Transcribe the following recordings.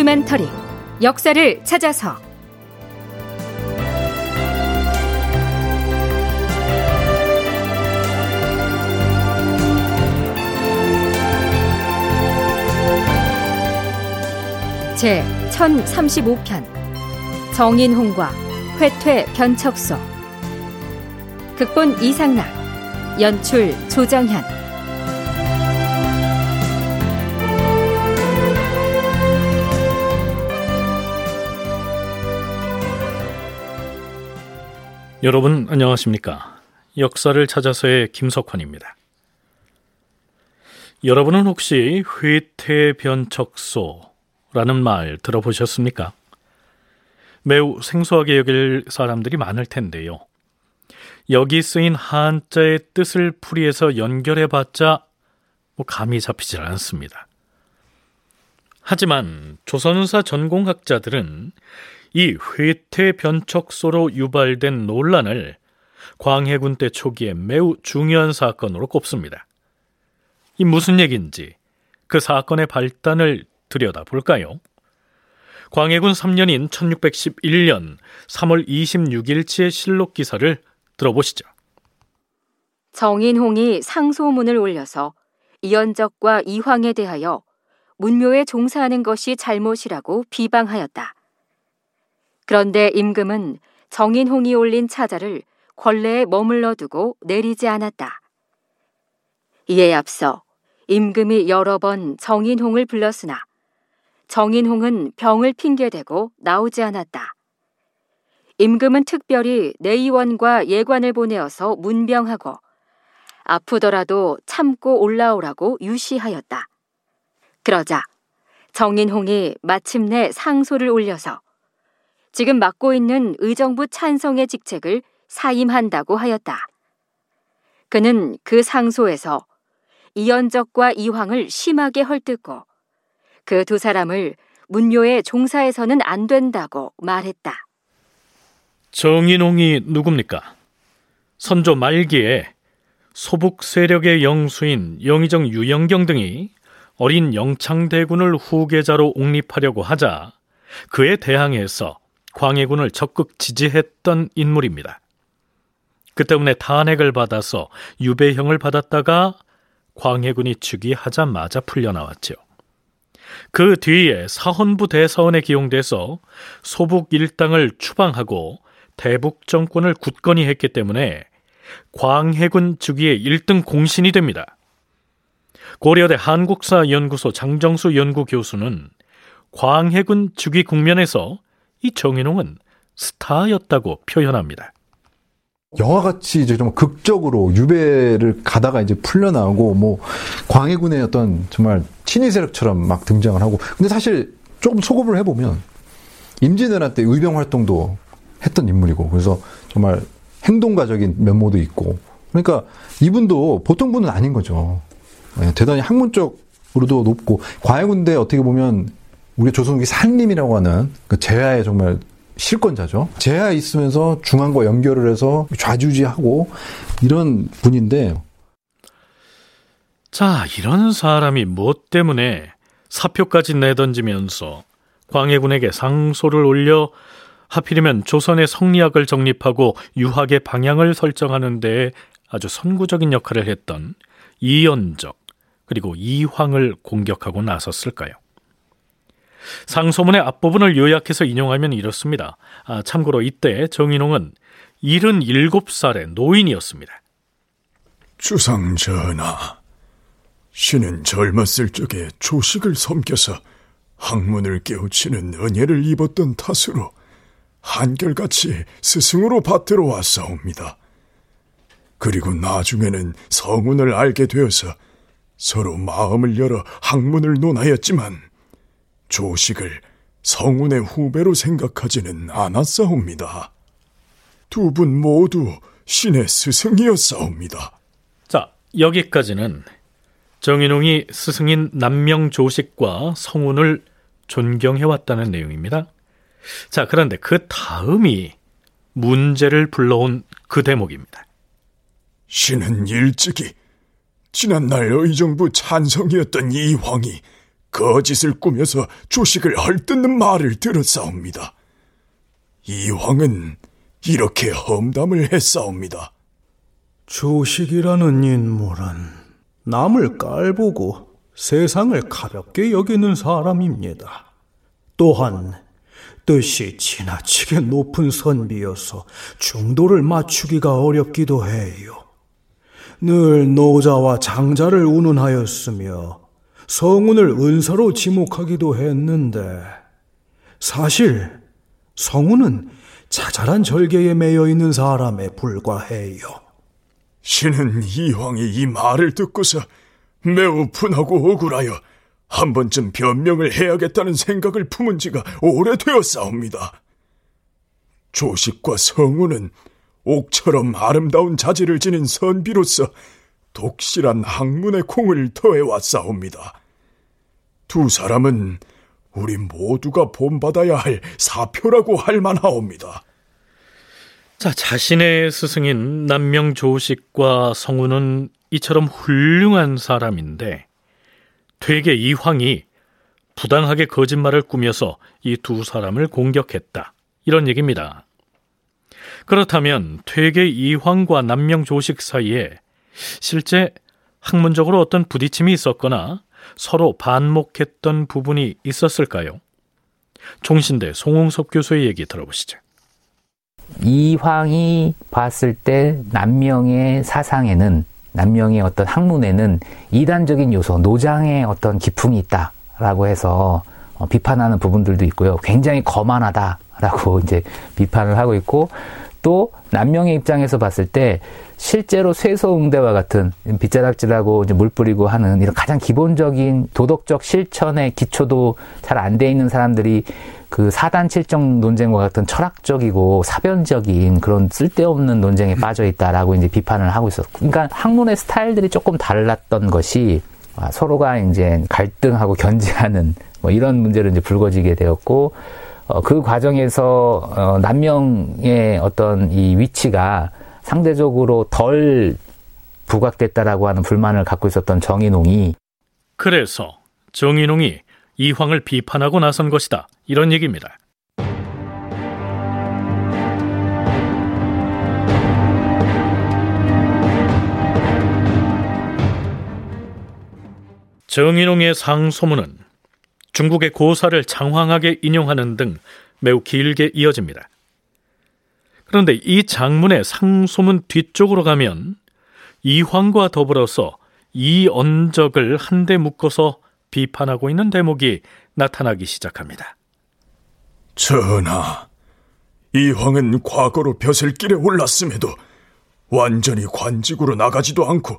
다큐멘터리 역사를 찾아서 제 1035편 정인홍과 회퇴변척소. 극본 이상라, 연출 조정현. 여러분 안녕하십니까? 역사를 찾아서의 김석환입니다. 여러분은 혹시 회퇴변척소라는 말 들어보셨습니까? 매우 생소하게 여길 사람들이 많을 텐데요. 여기 쓰인 한자의 뜻을 풀이해서 연결해봤자 감이 잡히질 않습니다. 하지만 조선사 전공학자들은 이 회퇴변척소로 유발된 논란을 광해군 때 초기에 매우 중요한 사건으로 꼽습니다. 이 무슨 얘기인지 그 사건의 발단을 들여다볼까요? 광해군 3년인 1611년 3월 26일치의 실록 기사를 들어보시죠. 정인홍이 상소문을 올려서 이언적과 이황에 대하여 문묘에 종사하는 것이 잘못이라고 비방하였다. 그런데 임금은 정인홍이 올린 차자를 권례에 머물러 두고 내리지 않았다. 이에 앞서 임금이 여러 번 정인홍을 불렀으나 정인홍은 병을 핑계대고 나오지 않았다. 임금은 특별히 내의원과 예관을 보내어서 문병하고 아프더라도 참고 올라오라고 유시하였다. 그러자 정인홍이 마침내 상소를 올려서 지금 맡고 있는 의정부 찬성의 직책을 사임한다고 하였다. 그는 그 상소에서 이언적과 이황을 심하게 헐뜯고 그 두 사람을 문묘에 종사해서는 안 된다고 말했다. 정인홍이 누굽니까? 선조 말기에 소북 세력의 영수인 영의정 유영경 등이 어린 영창대군을 후계자로 옹립하려고 하자 그에 대항해서 광해군을 적극 지지했던 인물입니다. 그 때문에 탄핵을 받아서 유배형을 받았다가 광해군이 즉위하자마자 풀려나왔죠. 그 뒤에 사헌부 대사원에 기용돼서 소북 일당을 추방하고 대북 정권을 굳건히 했기 때문에 광해군 즉위의 1등 공신이 됩니다. 고려대 한국사연구소 장정수 연구교수는 광해군 즉위 국면에서 이 정인홍은 스타였다고 표현합니다. 영화같이 이제 좀 극적으로 유배를 가다가 이제 풀려나오고 뭐 광해군의 어떤 정말 친위 세력처럼 막 등장을 하고, 근데 사실 조금 소급을 해보면 임진왜란 때 의병 활동도 했던 인물이고, 그래서 정말 행동가적인 면모도 있고, 그러니까 이분도 보통 분은 아닌 거죠. 네, 대단히 학문적으로도 높고, 광해군 때 어떻게 보면 우리 조선국이 산림이라고 하는 그 제야의 정말 실권자죠. 제야에 있으면서 중앙과 연결을 해서 좌지우지하고 이런 분인데, 자, 이런 사람이 무엇 때문에 사표까지 내던지면서 광해군에게 상소를 올려 하필이면 조선의 성리학을 정립하고 유학의 방향을 설정하는 데 아주 선구적인 역할을 했던 이언적 그리고 이황을 공격하고 나섰을까요? 상소문의 앞부분을 요약해서 인용하면 이렇습니다. 참고로 이때 정인홍은 77살의 노인이었습니다. 주상전하, 신은 젊었을 적에 조식을 섬겨서 학문을 깨우치는 은혜를 입었던 탓으로 한결같이 스승으로 받들어 왔사옵니다. 그리고 나중에는 성운을 알게 되어서 서로 마음을 열어 학문을 논하였지만 조식을 성운의 후배로 생각하지는 않았사옵니다. 두 분 모두 신의 스승이었사옵니다. 자, 여기까지는 정인홍이 스승인 남명 조식과 성운을 존경해왔다는 내용입니다. 자, 그런데 그 다음이 문제를 불러온 그 대목입니다. 신은 일찍이 지난날 의정부 찬성이었던 이황이 거짓을 꾸며서 조식을 헐뜯는 말을 들었사옵니다. 이황은 이렇게 험담을 했사옵니다. 조식이라는 인물은 남을 깔보고 세상을 가볍게 여기는 사람입니다. 또한 뜻이 지나치게 높은 선비여서 중도를 맞추기가 어렵기도 해요. 늘 노자와 장자를 운운하였으며 성운을 은사로 지목하기도 했는데, 사실 성운은 자잘한 절개에 매여 있는 사람에 불과해요. 신은 이황이 이 말을 듣고서 매우 분하고 억울하여 한 번쯤 변명을 해야겠다는 생각을 품은 지가 오래되었사옵니다. 조식과 성운은 옥처럼 아름다운 자질을 지닌 선비로서 독실한 학문의 공을 더해왔사옵니다. 두 사람은 우리 모두가 본받아야 할 사표라고 할 만하옵니다. 자, 자신의 스승인 남명 조식과 성운은 이처럼 훌륭한 사람인데 되게 이황이 부당하게 거짓말을 꾸며서 이 두 사람을 공격했다, 이런 얘기입니다. 그렇다면 퇴계 이황과 남명 조식 사이에 실제 학문적으로 어떤 부딪힘이 있었거나 서로 반목했던 부분이 있었을까요? 종신대 송웅섭 교수의 얘기 들어보시죠. 이황이 봤을 때 남명의 사상에는, 남명의 어떤 학문에는 이단적인 요소, 노장의 어떤 기풍이 있다라고 해서 비판하는 부분들도 있고요. 굉장히 거만하다라고 이제 비판을 하고 있고, 또 남명의 입장에서 봤을 때 실제로 쇠소응대와 같은 빗자락질하고 이제 물 뿌리고 하는 이런 가장 기본적인 도덕적 실천의 기초도 잘 안 돼 있는 사람들이 그 사단칠정 논쟁과 같은 철학적이고 사변적인 그런 쓸데없는 논쟁에 빠져 있다라고 이제 비판을 하고 있었고, 그러니까 학문의 스타일들이 조금 달랐던 것이 서로가 이제 갈등하고 견제하는 뭐 이런 문제로 이제 불거지게 되었고, 그 과정에서 남명의 어떤 이 위치가 상대적으로 덜 부각됐다라고 하는 불만을 갖고 있었던 정인홍이, 그래서 정인홍이 이황을 비판하고 나선 것이다, 이런 얘기입니다. 정인홍의 상소문은 중국의 고사를 장황하게 인용하는 등 매우 길게 이어집니다. 그런데 이 장문의 상소문 뒤쪽으로 가면 이황과 더불어서 이언적을 한데 묶어서 비판하고 있는 대목이 나타나기 시작합니다. 전하, 이황은 과거로 벼슬길에 올랐음에도 완전히 관직으로 나가지도 않고,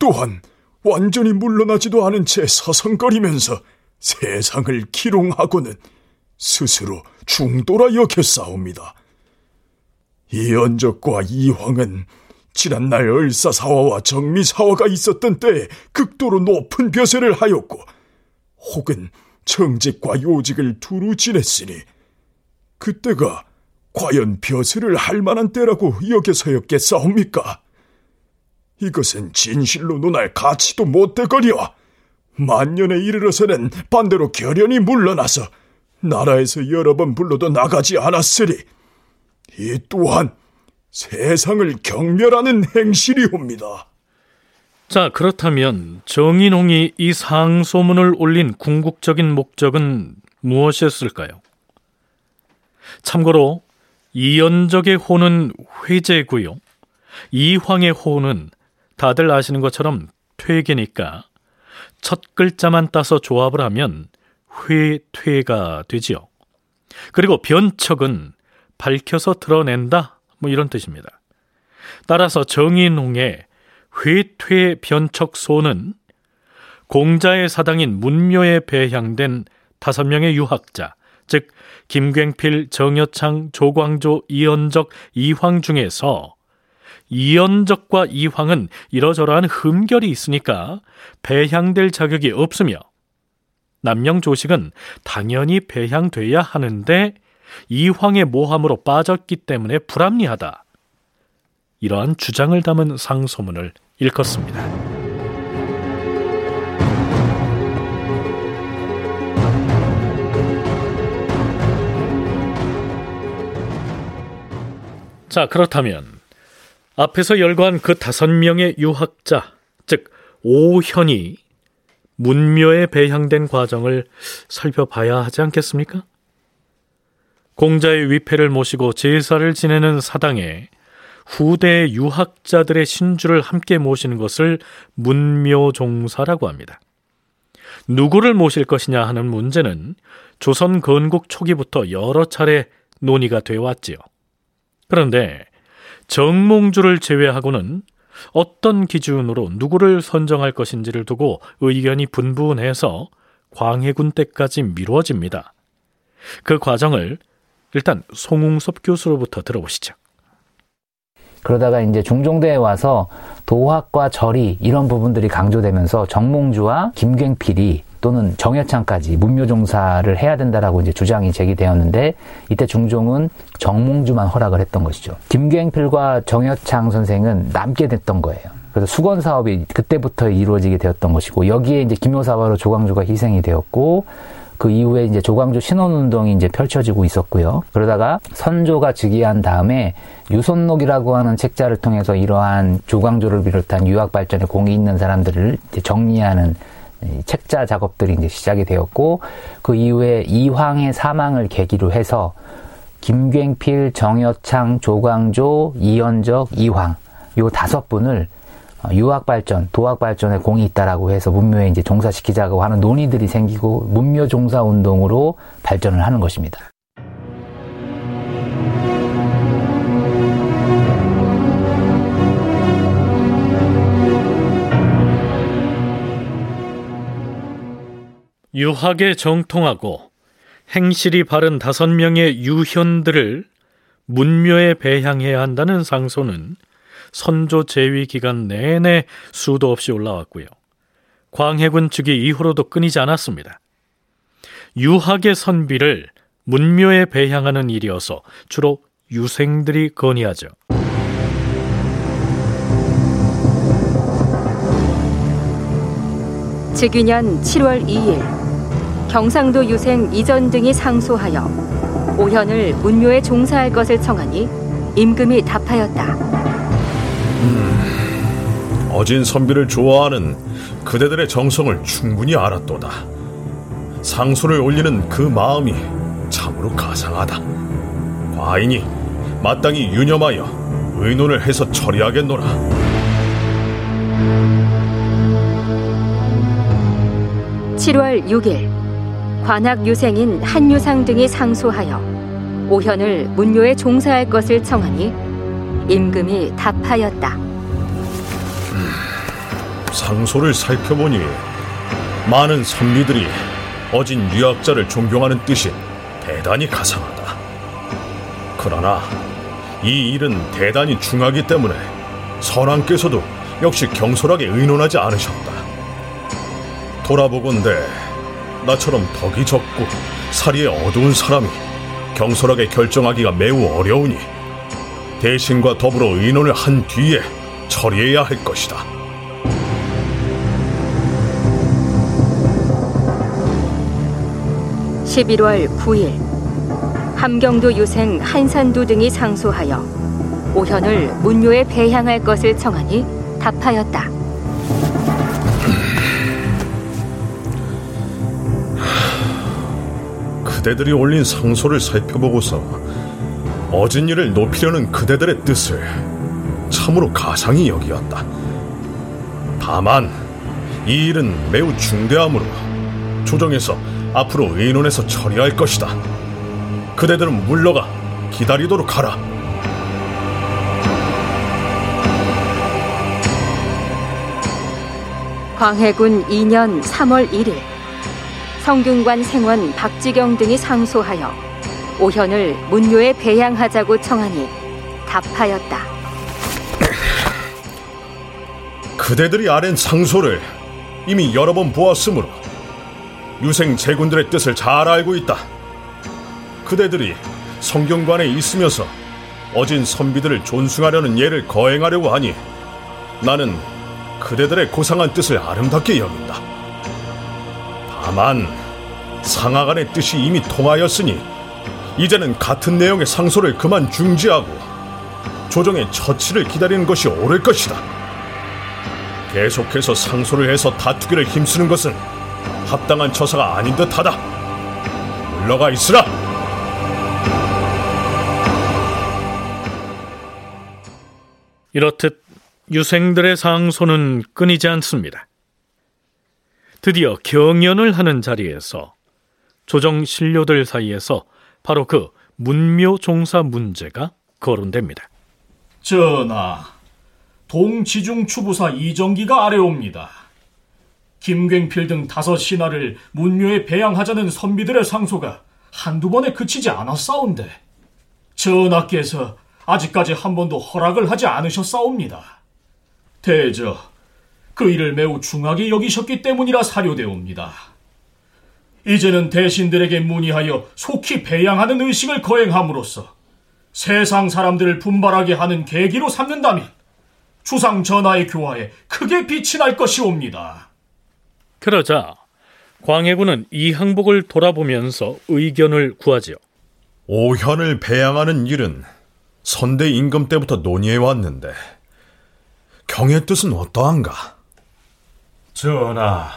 또한 완전히 물러나지도 않은 채 서성거리면서 세상을 기롱하고는 스스로 중도라 여겼사옵니다. 이언적과 이황은 지난날 을사사화와 정미사화가 있었던 때에 극도로 높은 벼슬을 하였고, 혹은 정직과 요직을 두루 지냈으니 그때가 과연 벼슬을 할 만한 때라고 여겨서였겠사옵니까? 이것은 진실로 논할 가치도 못되거니와 만년에 이르러서는 반대로 결연히 물러나서 나라에서 여러 번 불러도 나가지 않았으니 이 또한 세상을 경멸하는 행실이옵니다. 자, 그렇다면 정인홍이 이 상소문을 올린 궁극적인 목적은 무엇이었을까요? 참고로 이언적의 호는 회제고요, 이황의 호는 다들 아시는 것처럼 퇴계니까 첫 글자만 따서 조합을 하면 회퇴가 되지요. 그리고 변척은 밝혀서 드러낸다, 뭐 이런 뜻입니다. 따라서 정인홍의 회퇴변척소는 공자의 사당인 문묘에 배향된 5명의 유학자, 즉 김굉필, 정여창, 조광조, 이언적, 이황 중에서 이언적과 이황은 이러저러한 흠결이 있으니까 배향될 자격이 없으며, 남명 조식은 당연히 배향돼야 하는데 이황의 모함으로 빠졌기 때문에 불합리하다, 이러한 주장을 담은 상소문을 읽었습니다. 자, 그렇다면 앞에서 열거한 그 5명의 유학자, 즉 오현이 문묘에 배향된 과정을 살펴봐야 하지 않겠습니까? 공자의 위패를 모시고 제사를 지내는 사당에 후대의 유학자들의 신주를 함께 모시는 것을 문묘종사라고 합니다. 누구를 모실 것이냐 하는 문제는 조선 건국 초기부터 여러 차례 논의가 되어 왔지요. 그런데 정몽주를 제외하고는 어떤 기준으로 누구를 선정할 것인지를 두고 의견이 분분해서 광해군 때까지 미뤄집니다. 그 과정을 일단 송웅섭 교수로부터 들어보시죠. 그러다가 이제 중종대에 와서 도학과 절이 이런 부분들이 강조되면서 정몽주와 김굉필이 또는 정여창까지 문묘종사를 해야 된다라고 이제 주장이 제기되었는데, 이때 중종은 정몽주만 허락을 했던 것이죠. 김굉필과 정여창 선생은 남게 됐던 거예요. 그래서 수건 사업이 그때부터 이루어지게 되었던 것이고, 여기에 이제 김효사화로 조광조가 희생이 되었고, 그 이후에 이제 조광조 신원운동이 이제 펼쳐지고 있었고요. 그러다가 선조가 즉위한 다음에 유손록이라고 하는 책자를 통해서 이러한 조광조를 비롯한 유학 발전에 공이 있는 사람들을 이제 정리하는 책자 작업들이 이제 시작이 되었고, 그 이후에 이황의 사망을 계기로 해서 김굉필, 정여창, 조광조, 이언적, 이황 요 5분을 유학 발전, 도학 발전에 공이 있다라고 해서 문묘에 이제 종사시키자고 하는 논의들이 생기고 문묘 종사 운동으로 발전을 하는 것입니다. 유학에 정통하고 행실이 바른 5명의 유현들을 문묘에 배향해야 한다는 상소는 선조 재위 기간 내내 수도 없이 올라왔고요. 광해군 즉위 이후로도 끊이지 않았습니다. 유학의 선비를 문묘에 배향하는 일이어서 주로 유생들이 건의하죠. 즉위년 7월 2일 경상도 유생 이전 등이 상소하여 오현을 문묘에 종사할 것을 청하니 임금이 답하였다. 어진 선비를 좋아하는 그대들의 정성을 충분히 알았도다. 상소를 올리는 그 마음이 참으로 가상하다. 과인이 마땅히 유념하여 의논을 해서 처리하겠노라. (7월 6일) 관학 유생인 한유상 등이 상소하여 오현을 문묘에 종사할 것을 청하니 임금이 답하였다. 상소를 살펴보니 많은 선비들이 어진 유학자를 존경하는 뜻이 대단히 가상하다. 그러나 이 일은 대단히 중하기 때문에 선왕께서도 역시 경솔하게 의논하지 않으셨다. 돌아보건대 나처럼 덕이 적고 사리에 어두운 사람이 경솔하게 결정하기가 매우 어려우니 대신과 더불어 의논을 한 뒤에 처리해야 할 것이다. (11월 9일) 함경도 유생 한산도 등이 상소하여 오현을 문묘에 배향할 것을 청하니 답하였다. 그대들이 올린 상소를 살펴보고서 어진 일을 높이려는 그대들의 뜻을 참으로 가상히 여기었다. 다만 이 일은 매우 중대함으로 조정에서 앞으로 의논해서 처리할 것이다. 그대들은 물러가 기다리도록 하라. 광해군 2년 3월 1일 성균관 생원 박지경 등이 상소하여 오현을 문묘에 배향하자고 청하니 답하였다. 그대들이 아랜 상소를 이미 여러 번 보았으므로 유생 제군들의 뜻을 잘 알고 있다. 그대들이 성균관에 있으면서 어진 선비들을 존숭하려는 예를 거행하려고 하니 나는 그대들의 고상한 뜻을 아름답게 여긴다. 다만 상하간의 뜻이 이미 통하였으니 이제는 같은 내용의 상소를 그만 중지하고 조정의 처치를 기다리는 것이 옳을 것이다. 계속해서 상소를 해서 다투기를 힘쓰는 것은 합당한 처사가 아닌 듯하다. 물러가 있으라. 이렇듯 유생들의 상소는 끊이지 않습니다. 드디어 경연을 하는 자리에서 조정 신료들 사이에서 바로 그 문묘 종사 문제가 거론됩니다. 전하, 동치중 추부사 이정기가 아래옵니다. 김굉필 등 5 신하를 문묘에 배양하자는 선비들의 상소가 한두 번에 그치지 않았사온데 전하께서 아직까지 한 번도 허락을 하지 않으셨사옵니다. 대저, 그 일을 매우 중하게 여기셨기 때문이라 사료되옵니다. 이제는 대신들에게 문의하여 속히 배양하는 의식을 거행함으로써 세상 사람들을 분발하게 하는 계기로 삼는다면 주상 전하의 교화에 크게 빛이 날 것이옵니다. 그러자 광해군은 이 항복을 돌아보면서 의견을 구하지요. 오현을 배양하는 일은 선대 임금 때부터 논의해왔는데 경의 뜻은 어떠한가? 전하,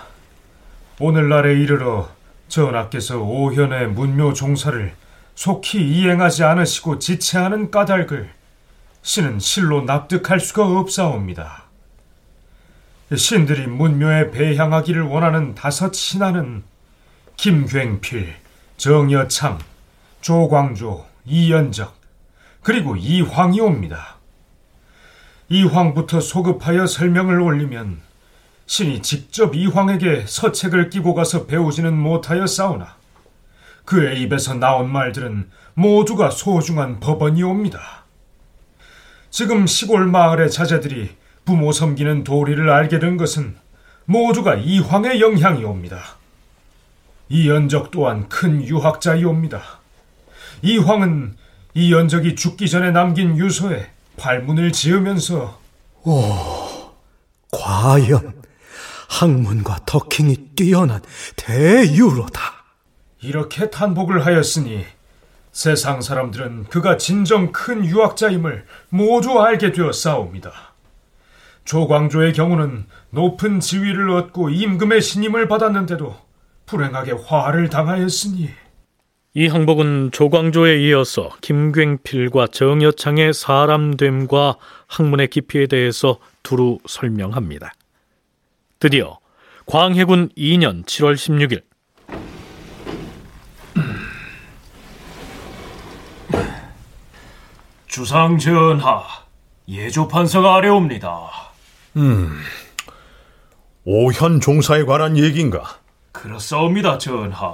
오늘날에 이르러 전하께서 오현의 문묘 종사를 속히 이행하지 않으시고 지체하는 까닭을 신은 실로 납득할 수가 없사옵니다. 신들이 문묘에 배향하기를 원하는 5 신하는 김굉필, 정여창, 조광조, 이언적, 그리고 이황이옵니다. 이황부터 소급하여 설명을 올리면 신이 직접 이황에게 서책을 끼고 가서 배우지는 못하여 싸우나 그의 입에서 나온 말들은 모두가 소중한 법언이옵니다. 지금 시골 마을의 자제들이 부모 섬기는 도리를 알게 된 것은 모두가 이황의 영향이옵니다. 이언적 또한 큰 유학자이옵니다. 이황은 이언적이 죽기 전에 남긴 유서에 발문을 지으면서 오, 과연 학문과 덕행이 뛰어난 대유로다. 이렇게 탄복을 하였으니 세상 사람들은 그가 진정 큰 유학자임을 모두 알게 되었사옵니다. 조광조의 경우는 높은 지위를 얻고 임금의 신임을 받았는데도 불행하게 화를 당하였으니 이 항복은 조광조에 이어서 김굉필과 정여창의 사람됨과 학문의 깊이에 대해서 두루 설명합니다. 드디어 광해군 2년 7월 16일 주상 전하, 예조판서가 아래옵니다. 오현 종사에 관한 얘기인가? 그렇사옵니다, 전하.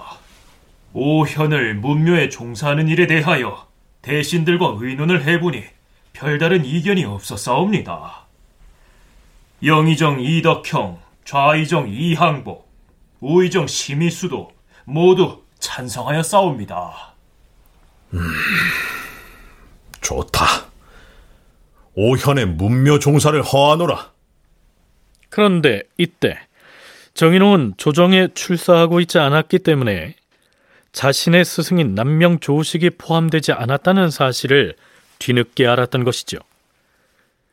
오현을 문묘에 종사하는 일에 대하여 대신들과 의논을 해보니 별다른 이견이 없었사옵니다. 영의정 이덕형, 좌의정 이항복, 우의정 심의수도 모두 찬성하여 싸웁니다. 좋다. 오현의 문묘 종사를 허하노라. 그런데 이때 정인홍은 조정에 출사하고 있지 않았기 때문에 자신의 스승인 남명 조식이 포함되지 않았다는 사실을 뒤늦게 알았던 것이죠.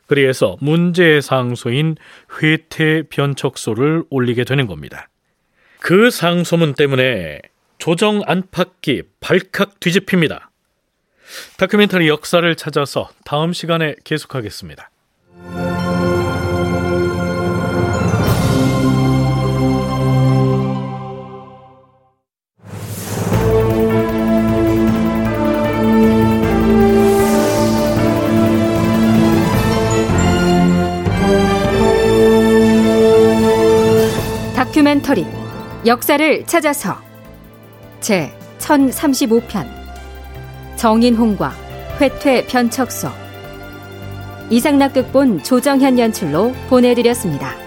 그래서 문제의 상소인 회퇴변척소를 올리게 되는 겁니다. 그 상소문 때문에 조정 안팎이 발칵 뒤집힙니다. 다큐멘터리 역사를 찾아서 다음 시간에 계속하겠습니다. 다큐멘터리 역사를 찾아서 제 1035편 정인홍과 회퇴변척소, 이상라 극본 조정현 연출로 보내드렸습니다.